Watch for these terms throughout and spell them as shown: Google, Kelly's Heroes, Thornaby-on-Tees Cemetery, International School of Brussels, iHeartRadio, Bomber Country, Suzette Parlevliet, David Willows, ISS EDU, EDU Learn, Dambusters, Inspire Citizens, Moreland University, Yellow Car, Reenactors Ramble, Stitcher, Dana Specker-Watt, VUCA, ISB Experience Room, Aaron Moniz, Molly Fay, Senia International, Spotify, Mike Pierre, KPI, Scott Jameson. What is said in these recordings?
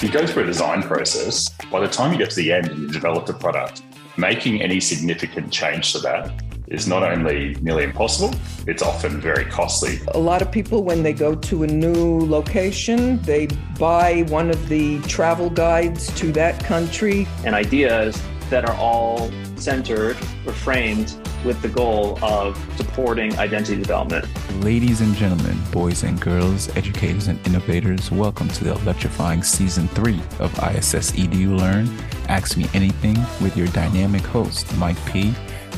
You go through a design process. By the time you get to the end and you develop a product, making any significant change to that is not only nearly impossible, it's often very costly. A lot of people, when they go to a new location, they buy one of the travel guides to that country. And ideas that are all centered or framed with the goal of supporting identity development. Ladies and gentlemen, boys and girls, educators and innovators, welcome to the electrifying Season 3 of ISS EDU Learn, Ask Me Anything, with your dynamic hosts, Mike P.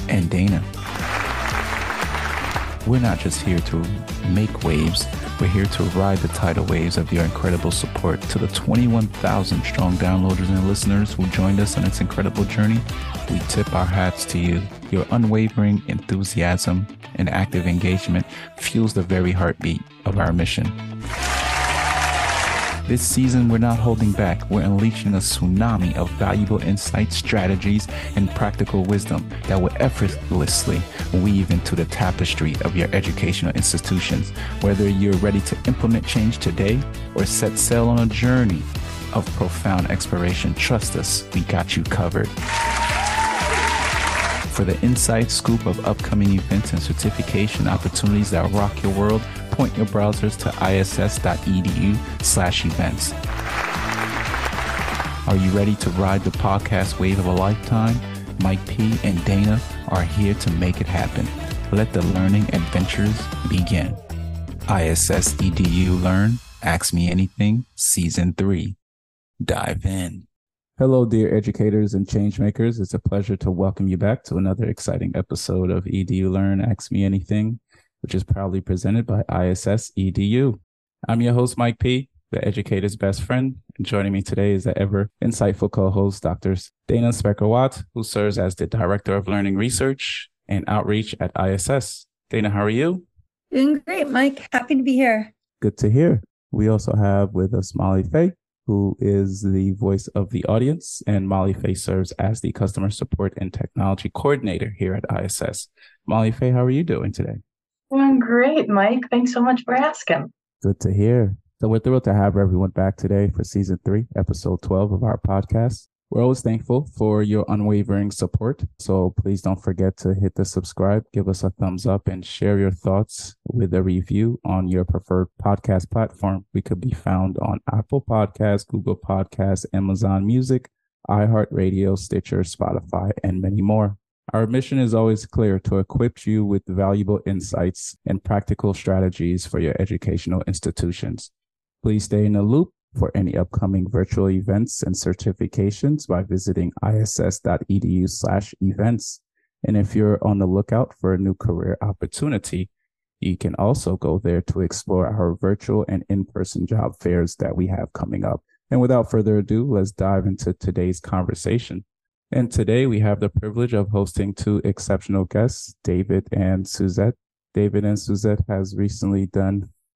and Dana. We're not just here to make waves, we're here to ride the tidal waves of your incredible support. To the 21,000 strong downloaders and listeners who joined us on this incredible journey, we tip our hats to you. Your unwavering enthusiasm and active engagement fuels the very heartbeat of our mission. This season, we're not holding back. We're unleashing a tsunami of valuable insights, strategies, and practical wisdom that will effortlessly weave into the tapestry of your educational institutions. Whether you're ready to implement change today or set sail on a journey of profound exploration, trust us, we got you covered. For the inside scoop of upcoming events and certification opportunities that rock your world, point your browsers to iss.edu/events. Are you ready to ride the podcast wave of a lifetime? Mike P. and Dana are here to make it happen. Let the learning adventures begin. ISS EDU Learn, Ask Me Anything, Season 3. Dive in. Hello, dear educators and changemakers. It's a pleasure to welcome you back to another exciting episode of EDU Learn, Ask Me Anything, which is proudly presented by ISS EDU. I'm your host, Mike P., the educator's best friend. And joining me today is the ever insightful co-host, Dr. Dana Specker-Watt, who serves as the Director of Learning Research and Outreach at ISS. Dana, how are you? Doing great, Mike. Happy to be here. Good to hear. We also have with us Molly Fay, who is the voice of the audience, and Molly Fay serves as the Customer Support and Technology Coordinator here at ISS. Molly Fay, how are you doing today? Doing great, Mike. Thanks so much for asking. Good to hear. So we're thrilled to have everyone back today for Season 3, Episode 12 of our podcast. We're always thankful for your unwavering support, so please don't forget to hit the subscribe, give us a thumbs up, and share your thoughts with a review on your preferred podcast platform. We could be found on Apple Podcasts, Google Podcasts, Amazon Music, iHeartRadio, Stitcher, Spotify, and many more. Our mission is always clear: to equip you with valuable insights and practical strategies for your educational institutions. Please stay in the loop for any upcoming virtual events and certifications by visiting iss.edu/events. And if you're on the lookout for a new career opportunity, you can also go there to explore our virtual and in-person job fairs that we have coming up. And without further ado, let's dive into today's conversation. And today we have the privilege of hosting two exceptional guests, David and Suzette. David and Suzette has recently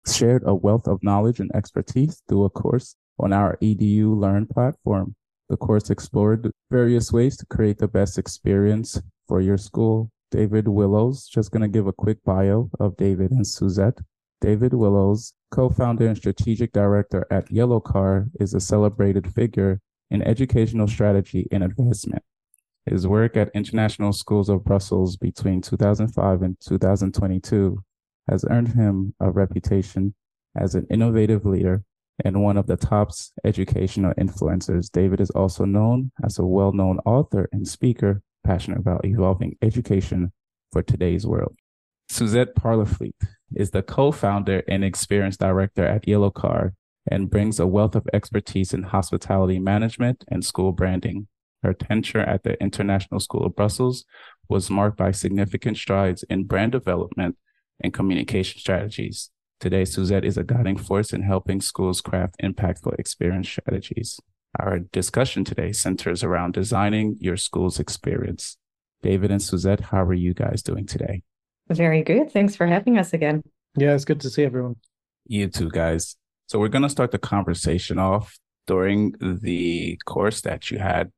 shared a wealth of knowledge and expertise through a course on our EDU Learn platform. The course explored various ways to create the best experience for your school. David Willows, just going to give a quick bio of David and Suzette. David Willows, co-founder and strategic director at Yellow Car, is a celebrated figure in educational strategy and advancement. His work at International Schools of Brussels between 2005 and 2022 has earned him a reputation as an innovative leader and one of the top educational influencers. David is also known as a well-known author and speaker, passionate about evolving education for today's world. Suzette Parlevliet is the co-founder and experience director at Yellow Car and brings a wealth of expertise in hospitality management and school branding. Her tenure at the International School of Brussels was marked by significant strides in brand development and communication strategies. Today, Suzette is a guiding force in helping schools craft impactful experience strategies. Our discussion today centers around designing your school's experience. David and Suzette, how are you guys doing today? Very good. Thanks for having us again. Yeah, it's good to see everyone. You too, guys. So we're going to start the conversation off. During the course that you had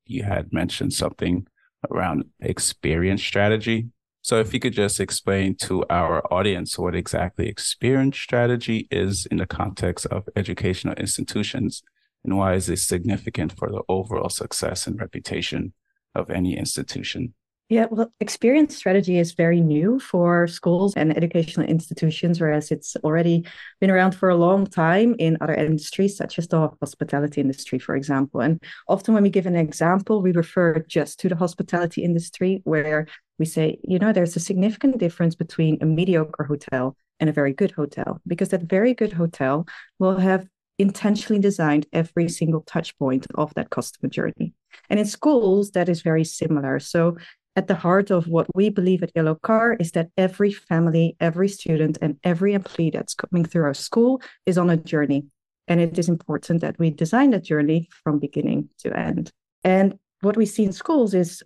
mentioned something around experience strategy. So if you could just explain to our audience what exactly experience strategy is in the context of educational institutions and why is it significant for the overall success and reputation of any institution? Yeah, well, experience strategy is very new for schools and educational institutions, whereas it's already been around for a long time in other industries, such as the hospitality industry, for example. And often when we give an example, we refer just to the hospitality industry, where we say, you know, there's a significant difference between a mediocre hotel and a very good hotel, because that very good hotel will have intentionally designed every single touch point of that customer journey. And in schools, that is very similar. So at the heart of what we believe at Yellow Car is that every family, every student, and every employee that's coming through our school is on a journey. And it is important that we design that journey from beginning to end. And what we see in schools is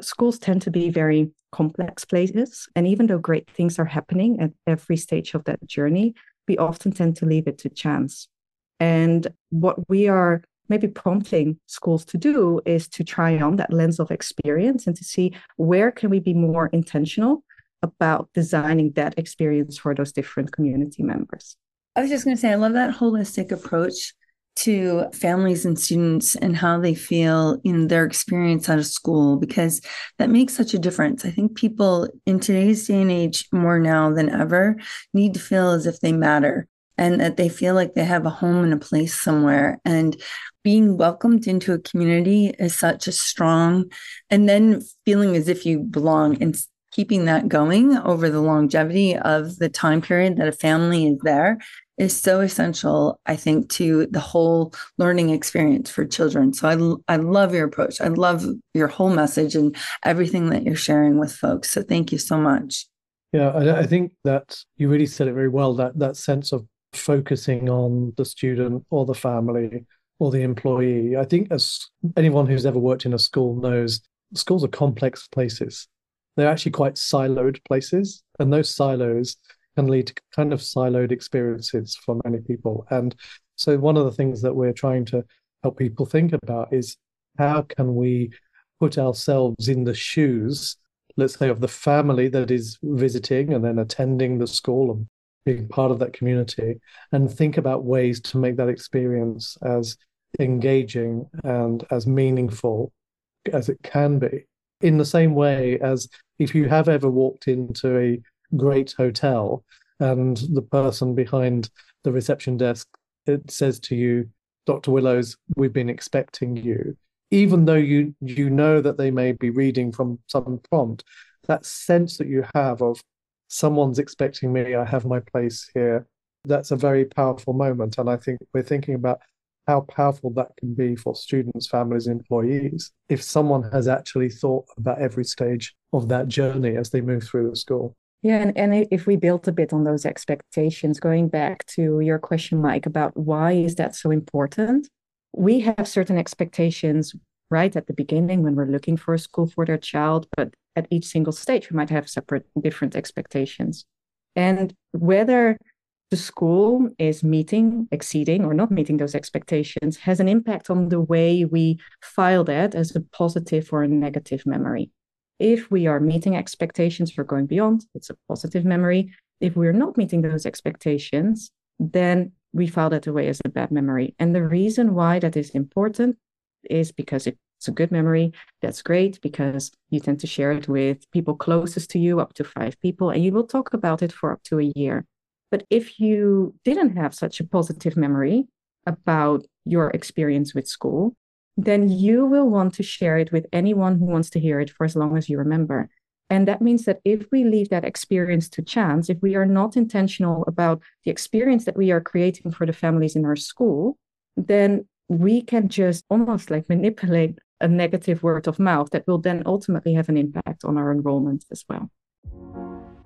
schools tend to be very complex places. And even though great things are happening at every stage of that journey, we often tend to leave it to chance. And what we are maybe prompting schools to do is to try on that lens of experience and to see where can we be more intentional about designing that experience for those different community members. I was just going to say, I love that holistic approach to families and students and how they feel in their experience out of school, because that makes such a difference. I think people in today's day and age, more now than ever, need to feel as if they matter and that they feel like they have a home and a place somewhere. And being welcomed into a community is such a strong, and then feeling as if you belong and keeping that going over the longevity of the time period that a family is there is so essential, I think, to the whole learning experience for children. So I love your approach. I love your whole message and everything that you're sharing with folks. So thank you so much. Yeah, I think that you really said it very well, that sense of focusing on the student or the family or the employee. I think, as anyone who's ever worked in a school knows, schools are complex places. They're actually quite siloed places, and those silos can lead to kind of siloed experiences for many people. And so one of the things that we're trying to help people think about is, how can we put ourselves in the shoes, let's say, of the family that is visiting and then attending the school and being part of that community, and think about ways to make that experience as engaging and as meaningful as it can be. In the same way as if you have ever walked into a great hotel and the person behind the reception desk, it says to you, Dr. Willows, we've been expecting you. Even though you know that they may be reading from some prompt, that sense that you have of, someone's expecting me, I have my place here. That's a very powerful moment. And I think we're thinking about how powerful that can be for students, families, employees, if someone has actually thought about every stage of that journey as they move through the school. Yeah, and if we build a bit on those expectations, going back to your question, Mike, about why is that so important? We have certain expectations right at the beginning when we're looking for a school for their child, but at each single stage, we might have separate, different expectations. And whether the school is meeting, exceeding, or not meeting those expectations has an impact on the way we file that as a positive or a negative memory. If we are meeting expectations for going beyond, it's a positive memory. If we're not meeting those expectations, then we file that away as a bad memory. And the reason why that is important is because it it's a good memory. That's great, because you tend to share it with people closest to you, up to 5 people, and you will talk about it for up to a year. But if you didn't have such a positive memory about your experience with school, then you will want to share it with anyone who wants to hear it for as long as you remember. And that means that if we leave that experience to chance, if we are not intentional about the experience that we are creating for the families in our school, then we can just almost like manipulate a negative word of mouth that will then ultimately have an impact on our enrollment as well.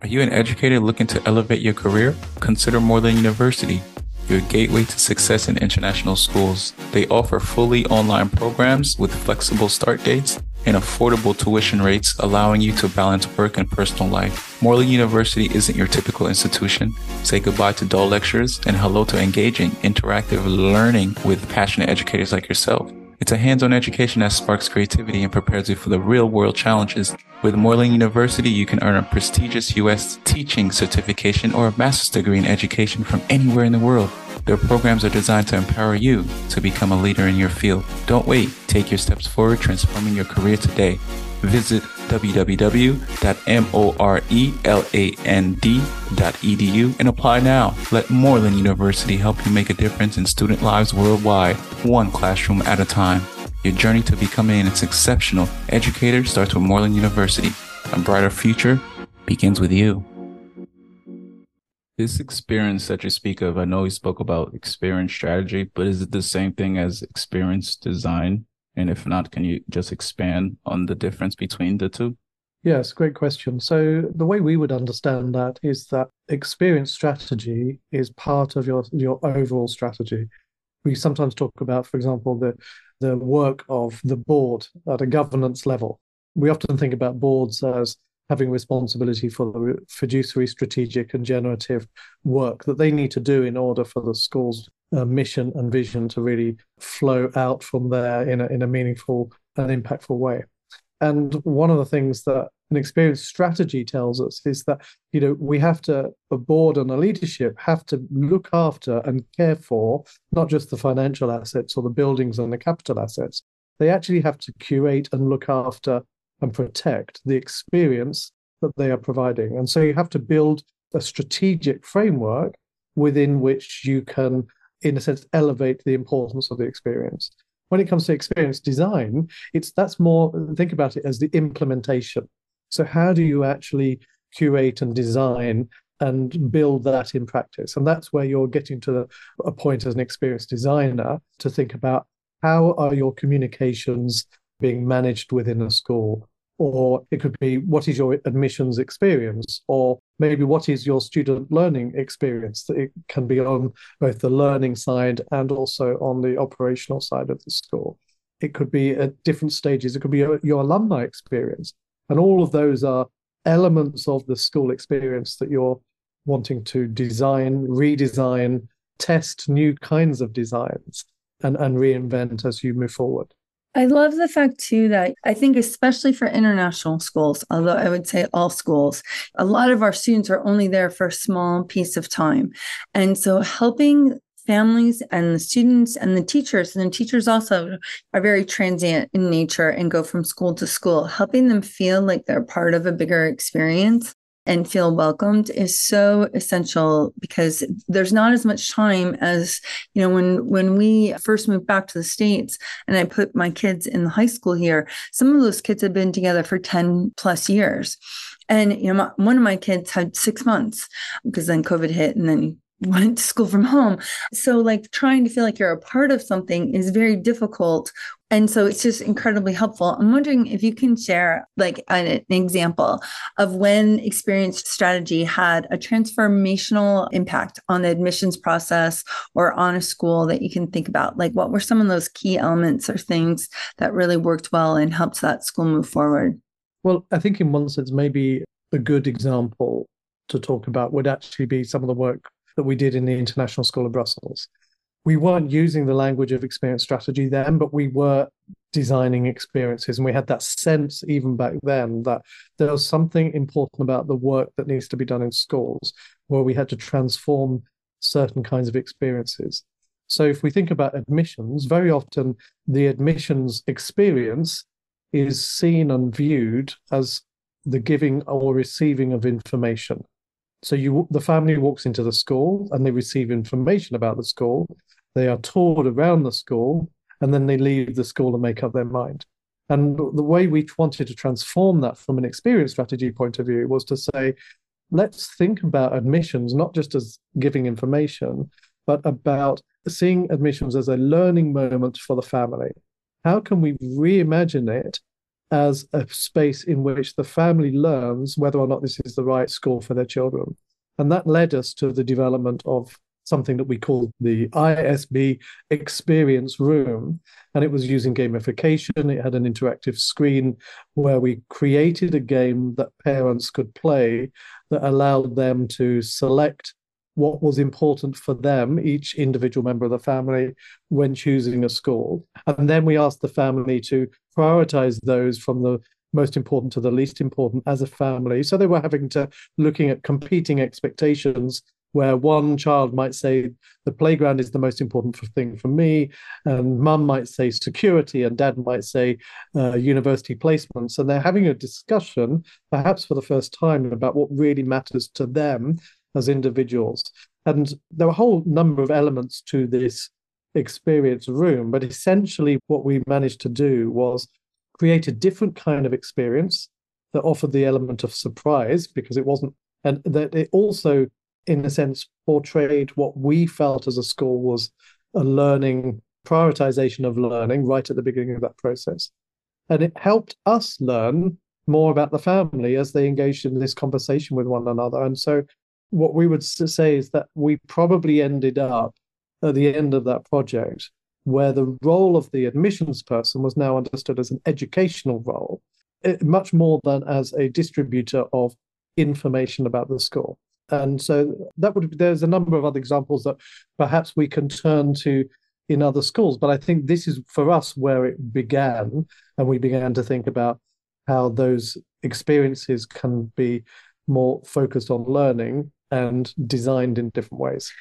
Are you an educator looking to elevate your career? Consider Moreland University, your gateway to success in international schools. They offer fully online programs with flexible start dates and affordable tuition rates, allowing you to balance work and personal life. Moreland University isn't your typical institution. Say goodbye to dull lectures and hello to engaging, interactive learning with passionate educators like yourself. It's a hands-on education that sparks creativity and prepares you for the real-world challenges. With Moreland University, you can earn a prestigious U.S. teaching certification or a master's degree in education from anywhere in the world. Their programs are designed to empower you to become a leader in your field. Don't wait. Take your steps forward, transforming your career today. Visit www.moreland.edu and apply now. Let Moreland University help you make a difference in student lives worldwide, one classroom at a time. Your journey to becoming an exceptional educator starts with Moreland University. A brighter future begins with you. This experience that you speak of, I know we spoke about experience strategy, but is it the same thing as experience design? And if not, can you just expand on the difference between the two? Yes, great question. So the way we would understand that is that experience strategy is part of your overall strategy. We sometimes talk about, for example, the work of the board at a governance level. We often think about boards as having responsibility for the fiduciary, strategic and generative work that they need to do in order for the school's mission and vision to really flow out from there in a meaningful and impactful way. And one of the things that an experience strategy tells us is that, you know, we have to, a board and a leadership have to look after and care for not just the financial assets or the buildings and the capital assets. They actually have to curate and look after and protect the experience that they are providing. And so you have to build a strategic framework within which you can, in a sense, elevate the importance of the experience. When it comes to experience design, that's more, think about it as the implementation. So how do you actually curate and design and build that in practice? And that's where you're getting to a point as an experience designer to think about how are your communications being managed within a school? Or it could be, what is your admissions experience? Or maybe what is your student learning experience? It can be on both the learning side and also on the operational side of the school. It could be at different stages. It could be your alumni experience. And all of those are elements of the school experience that you're wanting to design, redesign, test new kinds of designs and reinvent as you move forward. I love the fact, too, that I think especially for international schools, although I would say all schools, a lot of our students are only there for a small piece of time. And so helping families and the students and the teachers also are very transient in nature and go from school to school, helping them feel like they're part of a bigger experience and feel welcomed is so essential, because there's not as much time as, you know, when we first moved back to the States and I put my kids in the high school here, some of those kids had been together for 10 plus years. And, you know, one of my kids had 6 months because then COVID hit and then went to school from home. So like trying to feel like you're a part of something is very difficult. And so it's just incredibly helpful. I'm wondering if you can share like an example of when experience strategy had a transformational impact on the admissions process or on a school that you can think about. Like what were some of those key elements or things that really worked well and helped that school move forward? Well, I think in one sense, maybe a good example to talk about would actually be some of the work that we did in the International School of Brussels. We weren't using the language of experience strategy then, but we were designing experiences. And we had that sense even back then that there was something important about the work that needs to be done in schools, where we had to transform certain kinds of experiences. So if we think about admissions, very often the admissions experience is seen and viewed as the giving or receiving of information. So the family walks into the school and they receive information about the school. They are toured around the school and then they leave the school and make up their mind. And the way we wanted to transform that from an experience strategy point of view was to say, let's think about admissions, not just as giving information, but about seeing admissions as a learning moment for the family. How can we reimagine it as a space in which the family learns whether or not this is the right school for their children? And that led us to the development of something that we called the ISB Experience Room. And it was using gamification. It had an interactive screen where we created a game that parents could play that allowed them to select what was important for them, each individual member of the family, when choosing a school. And then we asked the family to prioritize those from the most important to the least important as a family. So they were having to looking at competing expectations where one child might say the playground is the most important thing for me, and mum might say security, and dad might say university placements. And they're having a discussion, perhaps for the first time, about what really matters to them as individuals. And there are a whole number of elements to this experience room, but essentially what we managed to do was create a different kind of experience that offered the element of surprise, because it wasn't, and that it also, in a sense, portrayed what we felt as a school was a learning, prioritization of learning right at the beginning of that process. And it helped us learn more about the family as they engaged in this conversation with one another. And so what we would say is that we probably ended up at the end of that project where the role of the admissions person was now understood as an educational role, much more than as a distributor of information about the school. And so that would be, there's a number of other examples that perhaps we can turn to in other schools, but I think this is for us where it began, and we began to think about how those experiences can be more focused on learning and designed in different ways.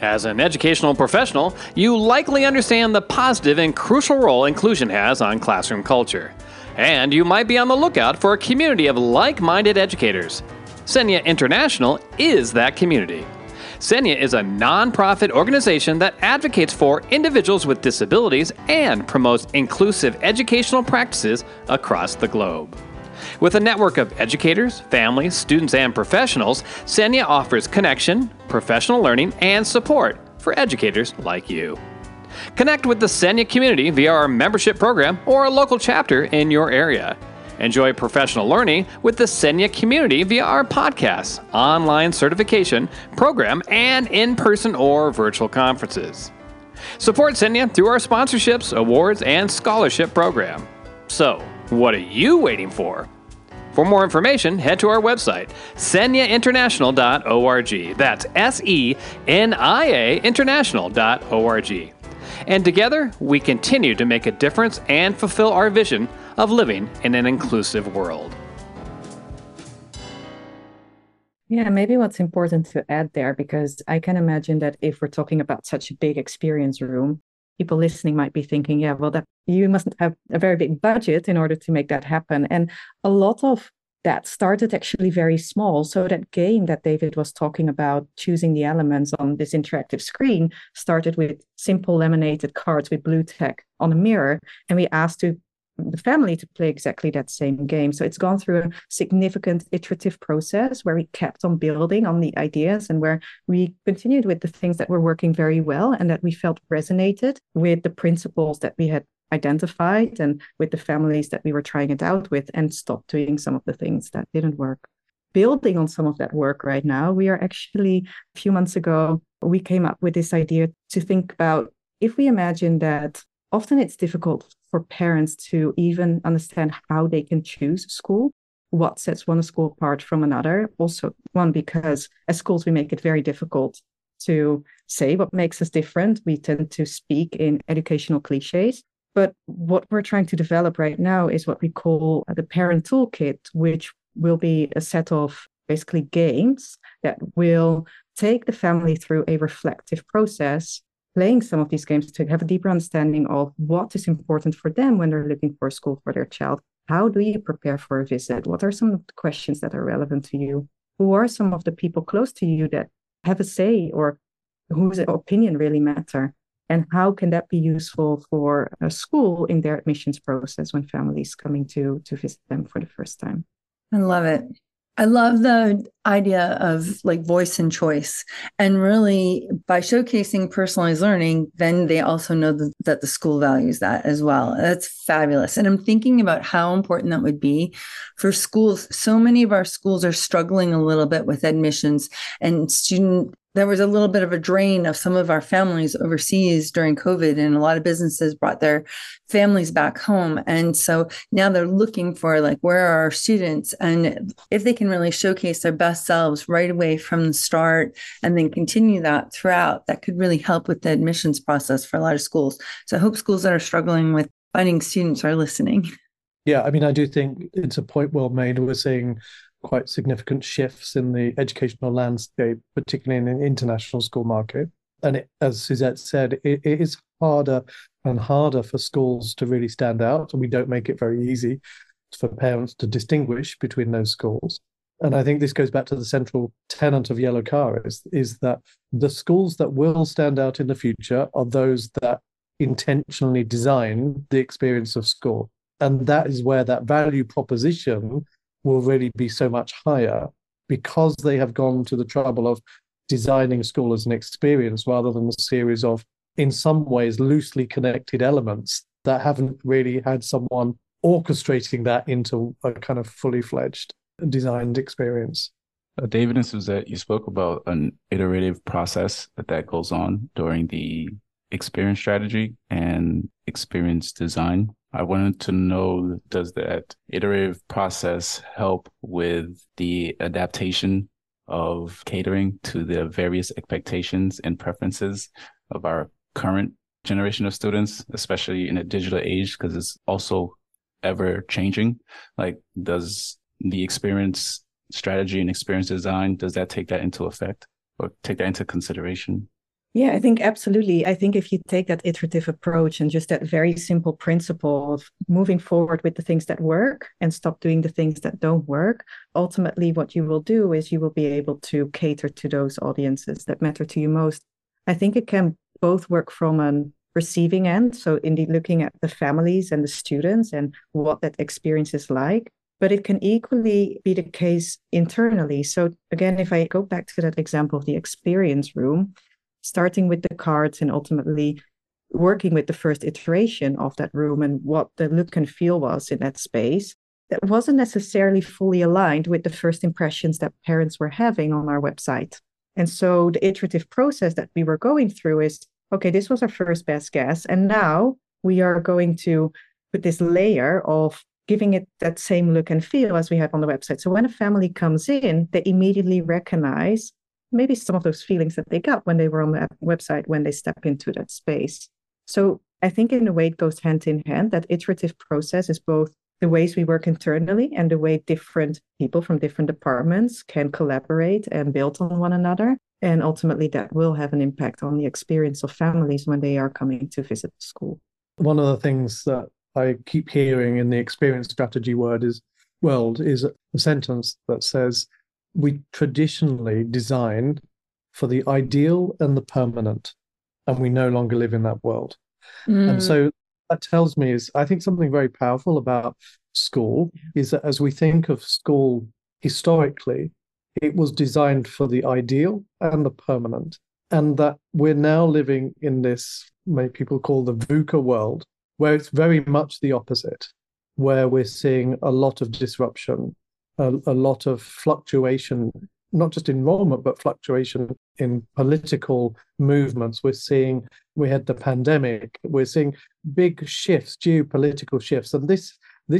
As an educational professional, you likely understand the positive and crucial role inclusion has on classroom culture. And you might be on the lookout for a community of like-minded educators. Senia International is that community. Senia is a nonprofit organization that advocates for individuals with disabilities and promotes inclusive educational practices across the globe. With a network of educators, families, students, and professionals, Senia offers connection, professional learning, and support for educators like you. Connect with the Senia community via our membership program or a local chapter in your area. Enjoy professional learning with the Senia community via our podcasts, online certification program, and in-person or virtual conferences. Support Senia through our sponsorships, awards, and scholarship program. So, what are you waiting for? For more information, head to our website, seniainternational.org. That's SENIA international.org. And together, we continue to make a difference and fulfill our vision of living in an inclusive world. Yeah, maybe what's important to add there, because I can imagine that if we're talking about such a big experience room, people listening might be thinking, yeah, well, that you must have a very big budget in order to make that happen. And a lot of that started actually very small. So that game that David was talking about, choosing the elements on this interactive screen, started with simple laminated cards with blue tack on a mirror. And we asked the family to play exactly that same game. So it's gone through a significant iterative process where we kept on building on the ideas and where we continued with the things that were working very well and that we felt resonated with the principles that we had identified and with the families that we were trying it out with, and stopped doing some of the things that didn't work. Building on some of that work right now, we are actually, a few months ago, we came up with this idea to think about, if we imagine that often it's difficult for parents to even understand how they can choose school, what sets one school apart from another. Also, one, because as schools, we make it very difficult to say what makes us different. We tend to speak in educational cliches. But what we're trying to develop right now is what we call the parent toolkit, which will be a set of basically games that will take the family through a reflective process, playing some of these games to have a deeper understanding of what is important for them when they're looking for a school for their child. How do you prepare for a visit? What are some of the questions that are relevant to you? Who are some of the people close to you that have a say, or whose opinion really matter? And how can that be useful for a school in their admissions process when families coming to visit them for the first time? I love it. I love the idea of like voice and choice, and really by showcasing personalized learning, then they also know that the school values that as well. That's fabulous. And I'm thinking about how important that would be for schools. So many of our schools are struggling a little bit with admissions and student. There was a little bit of a drain of some of our families overseas during COVID, and a lot of businesses brought their families back home. And so now they're looking for, like, where are our students? And if they can really showcase their best selves right away from the start and then continue that throughout, that could really help with the admissions process for a lot of schools. So I hope schools that are struggling with finding students are listening. Yeah, I mean, I do think it's a point well made. We're seeing quite significant shifts in the educational landscape, particularly in the international school market. And it, as Suzette said, it is harder and harder for schools to really stand out. We don't make it very easy for parents to distinguish between those schools. And I think this goes back to the central tenet of Yellow Car, is that the schools that will stand out in the future are those that intentionally design the experience of school. And that is where that value proposition will really be so much higher, because they have gone to the trouble of designing school as an experience rather than a series of, in some ways, loosely connected elements that haven't really had someone orchestrating that into a kind of fully fledged designed experience. David and Suzette, you spoke about an iterative process that goes on during the experience strategy and experience design. I wanted to know, does that iterative process help with the adaptation of catering to the various expectations and preferences of our current generation of students, especially in a digital age, because it's also ever changing? Like, does the experience strategy and experience design, does that take that into effect or take that into consideration? Yeah, I think absolutely. I think if you take that iterative approach and just that very simple principle of moving forward with the things that work and stop doing the things that don't work, ultimately what you will do is you will be able to cater to those audiences that matter to you most. I think it can both work from an receiving end, so indeed looking at the families and the students and what that experience is like, but it can equally be the case internally. So again, if I go back to that example of the experience room, starting with the cards and ultimately working with the first iteration of that room and what the look and feel was in that space, that wasn't necessarily fully aligned with the first impressions that parents were having on our website. And so the iterative process that we were going through is, okay, this was our first best guess, and now we are going to put this layer of giving it that same look and feel as we have on the website. So when a family comes in, they immediately recognize maybe some of those feelings that they got when they were on that website, when they step into that space. So I think in a way it goes hand in hand. That iterative process is both the ways we work internally and the way different people from different departments can collaborate and build on one another. And ultimately that will have an impact on the experience of families when they are coming to visit the school. One of the things that I keep hearing in the experience strategy world is a sentence that says, we traditionally designed for the ideal and the permanent, and we no longer live in that world. And so that tells me is, I think something very powerful about school is that as we think of school historically, it was designed for the ideal and the permanent, and that we're now living in this, many people call the VUCA world, where it's very much the opposite, where we're seeing a lot of disruption, a lot of fluctuation, not just enrollment, but fluctuation in political movements. We're seeing, we had the pandemic, we're seeing big shifts, geopolitical shifts. And this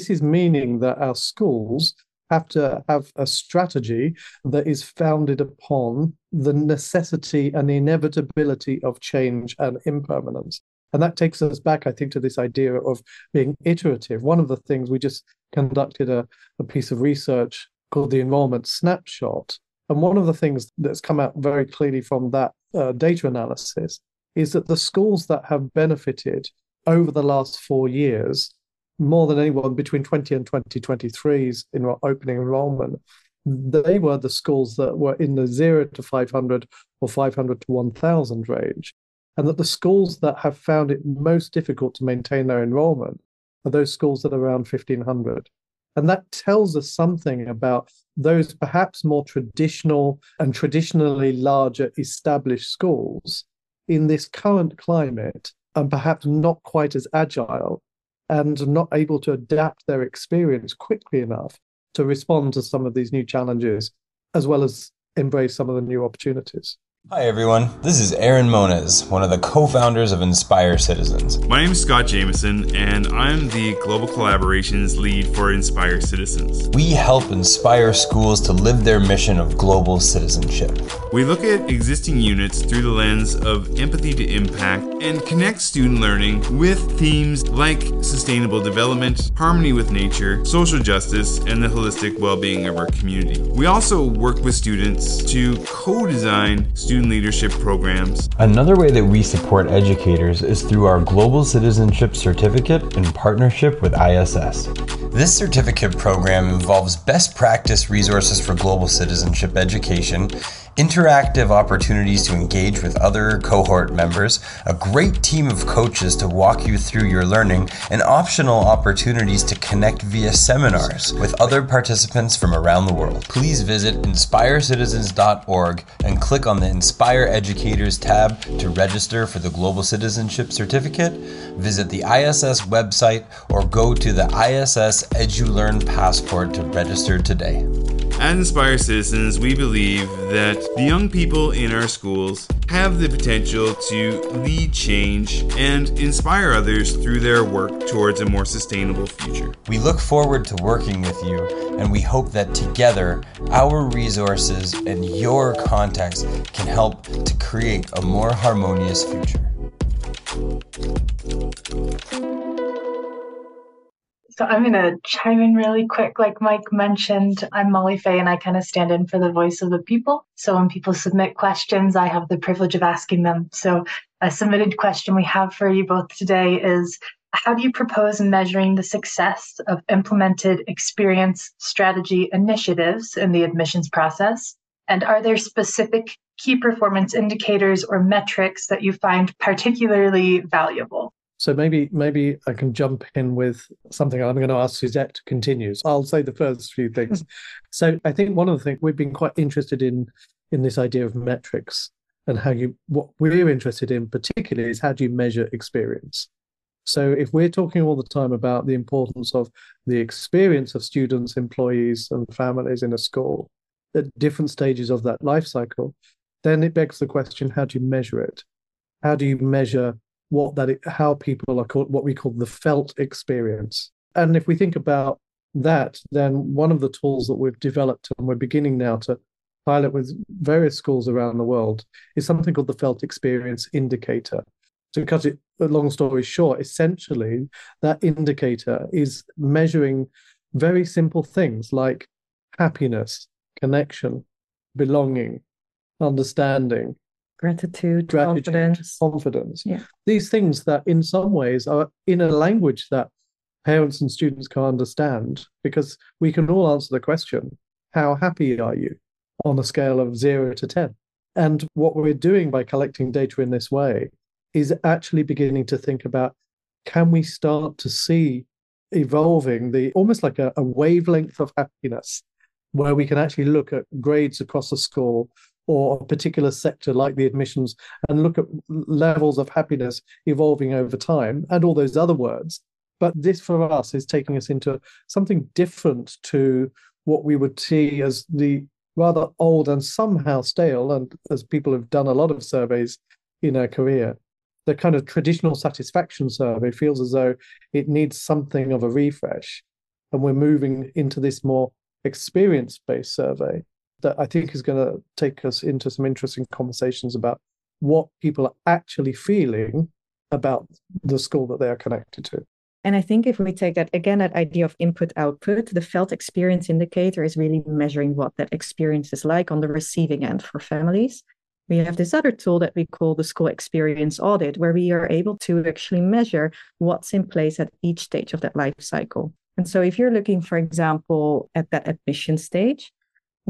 is meaning that our schools have to have a strategy that is founded upon the necessity and the inevitability of change and impermanence. And that takes us back, I think, to this idea of being iterative. One of the things, we just conducted a piece of research called the Enrollment Snapshot. And one of the things that's come out very clearly from that data analysis is that the schools that have benefited over the last 4 years, more than anyone between 20 and 2023's in opening enrollment, they were the schools that were in the 0 to 500 or 500 to 1,000 range. And that the schools that have found it most difficult to maintain their enrollment are those schools that are around 1,500. And that tells us something about those perhaps more traditional and traditionally larger established schools in this current climate, and perhaps not quite as agile and not able to adapt their experience quickly enough to respond to some of these new challenges, as well as embrace some of the new opportunities. Hi everyone, this is Aaron Moniz, one of the co-founders of Inspire Citizens. My name is Scott Jameson, and I'm the Global Collaborations Lead for Inspire Citizens. We help inspire schools to live their mission of global citizenship. We look at existing units through the lens of empathy to impact, and connect student learning with themes like sustainable development, harmony with nature, social justice, and the holistic well-being of our community. We also work with students to co-design student leadership programs. Another way that we support educators is through our Global Citizenship Certificate in partnership with ISS. This certificate program involves best practice resources for global citizenship education, interactive opportunities to engage with other cohort members, a great team of coaches to walk you through your learning, and optional opportunities to connect via seminars with other participants from around the world. Please visit inspirecitizens.org and click on the Inspire Educators tab to register for the Global Citizenship Certificate, visit the ISS website, or go to the ISS EDU Learn Passport to register today. At Inspire Citizens, we believe that the young people in our schools have the potential to lead change and inspire others through their work towards a more sustainable future. We look forward to working with you, and we hope that together, our resources and your contacts can help to create a more harmonious future. So I'm going to chime in really quick. Like Mike mentioned, I'm Molly Fay, and I kind of stand in for the voice of the people. So when people submit questions, I have the privilege of asking them. So a submitted question we have for you both today is, how do you propose measuring the success of implemented experience strategy initiatives in the admissions process? And are there specific key performance indicators or metrics that you find particularly valuable? So maybe I can jump in with something. I'm going to ask Suzette to continue. So I'll say the first few things. So I think one of the things we've been quite interested in this idea of metrics, and what we're interested in particularly is how do you measure experience? So if we're talking all the time about the importance of the experience of students, employees, and families in a school at different stages of that life cycle, then it begs the question, how do you measure it? How do you measure how people are called, what we call the felt experience? And if we think about that, then one of the tools that we've developed and we're beginning now to pilot with various schools around the world is something called the felt experience indicator. To cut it a long story short, essentially that indicator is measuring very simple things like happiness, connection, belonging, understanding, Gratitude, confidence. Yeah. These things that in some ways are in a language that parents and students can understand, because we can all answer the question, how happy are you on a scale of 0 to 10? And what we're doing by collecting data in this way is actually beginning to think about, can we start to see evolving almost like a wavelength of happiness, where we can actually look at grades across a school or a particular sector like the admissions and look at levels of happiness evolving over time and all those other words. But this for us is taking us into something different to what we would see as the rather old and somehow stale, and as people have done a lot of surveys in our career, the kind of traditional satisfaction survey feels as though it needs something of a refresh. And we're moving into this more experience-based survey that I think is going to take us into some interesting conversations about what people are actually feeling about the school that they are connected to. And I think if we take that, again, that idea of input-output, the felt experience indicator is really measuring what that experience is like on the receiving end for families. We have this other tool that we call the School Experience Audit, where we are able to actually measure what's in place at each stage of that life cycle. And so if you're looking, for example, at that admission stage,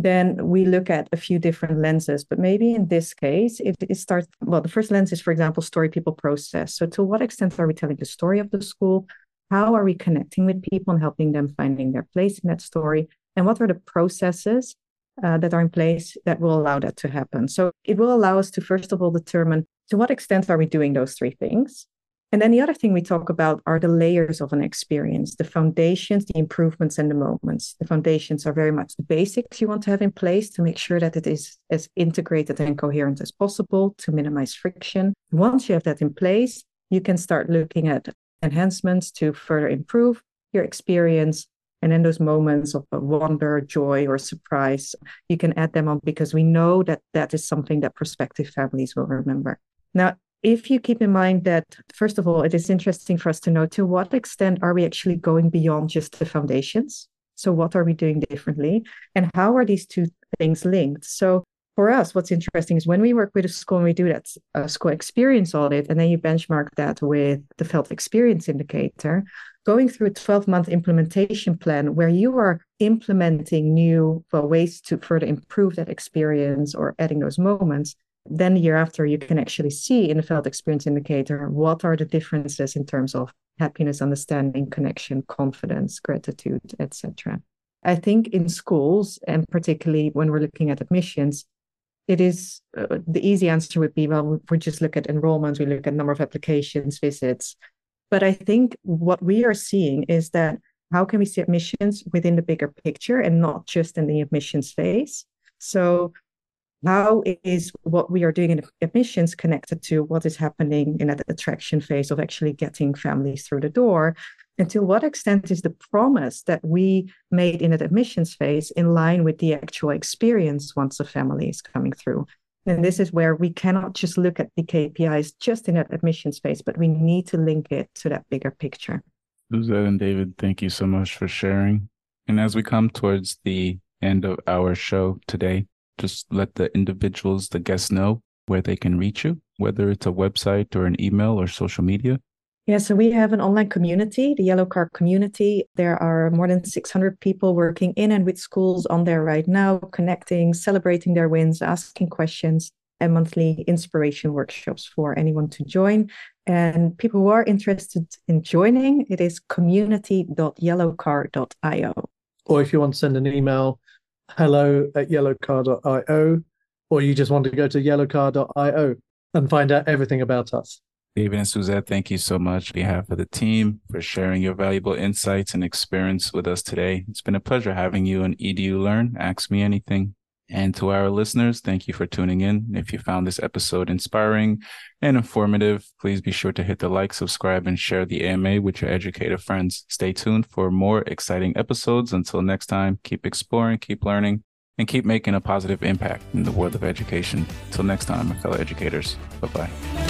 then we look at a few different lenses, but maybe in this case, the first lens is, for example, story, people, process. So to what extent are we telling the story of the school? How are we connecting with people and helping them finding their place in that story? And what are the processes that are in place that will allow that to happen? So it will allow us to, first of all, determine to what extent are we doing those three things? And then the other thing we talk about are the layers of an experience, the foundations, the improvements, and the moments. The foundations are very much the basics you want to have in place to make sure that it is as integrated and coherent as possible to minimize friction. Once you have that in place, you can start looking at enhancements to further improve your experience. And then those moments of wonder, joy, or surprise, you can add them on, because we know that that is something that prospective families will remember. Now, If you keep in mind that, first of all, it is interesting for us to know to what extent are we actually going beyond just the foundations? So what are we doing differently? And how are these two things linked? So for us, what's interesting is when we work with a school and we do that school experience audit, and then you benchmark that with the felt experience indicator, going through a 12-month implementation plan where you are implementing new ways to further improve that experience or adding those moments, then the year after you can actually see in the felt experience indicator what are the differences in terms of happiness, understanding, connection, confidence, gratitude, etc. I think in schools, and particularly when we're looking at admissions, it is the easy answer would be, well, we just look at enrollment, we look at number of applications, visits. But I think what we are seeing is that how can we see admissions within the bigger picture and not just in the admissions phase? So how is what we are doing in admissions connected to what is happening in that attraction phase of actually getting families through the door? And to what extent is the promise that we made in that admissions phase in line with the actual experience once a family is coming through? And this is where we cannot just look at the KPIs just in that admissions phase, but we need to link it to that bigger picture. Suzette and David, thank you so much for sharing. And as we come towards the end of our show today, just let the individuals, the guests, know where they can reach you, whether it's a website or an email or social media. Yeah, so we have an online community, the Yellow Car community. There are more than 600 people working in and with schools on there right now, connecting, celebrating their wins, asking questions, and monthly inspiration workshops for anyone to join. And people who are interested in joining, it is community.yellowcar.io. Or if you want to send an email, hello@yellowcar.io, or you just want to go to yellowcar.io and find out everything about us. David and Suzette, thank you so much on behalf of the team for sharing your valuable insights and experience with us today. It's been a pleasure having you on EDU Learn, Ask Me Anything. And to our listeners, thank you for tuning in. If you found this episode inspiring and informative, please be sure to hit the like, subscribe, and share the AMA with your educator friends. Stay tuned for more exciting episodes. Until next time, keep exploring, keep learning, and keep making a positive impact in the world of education. Till next time, my fellow educators, bye-bye.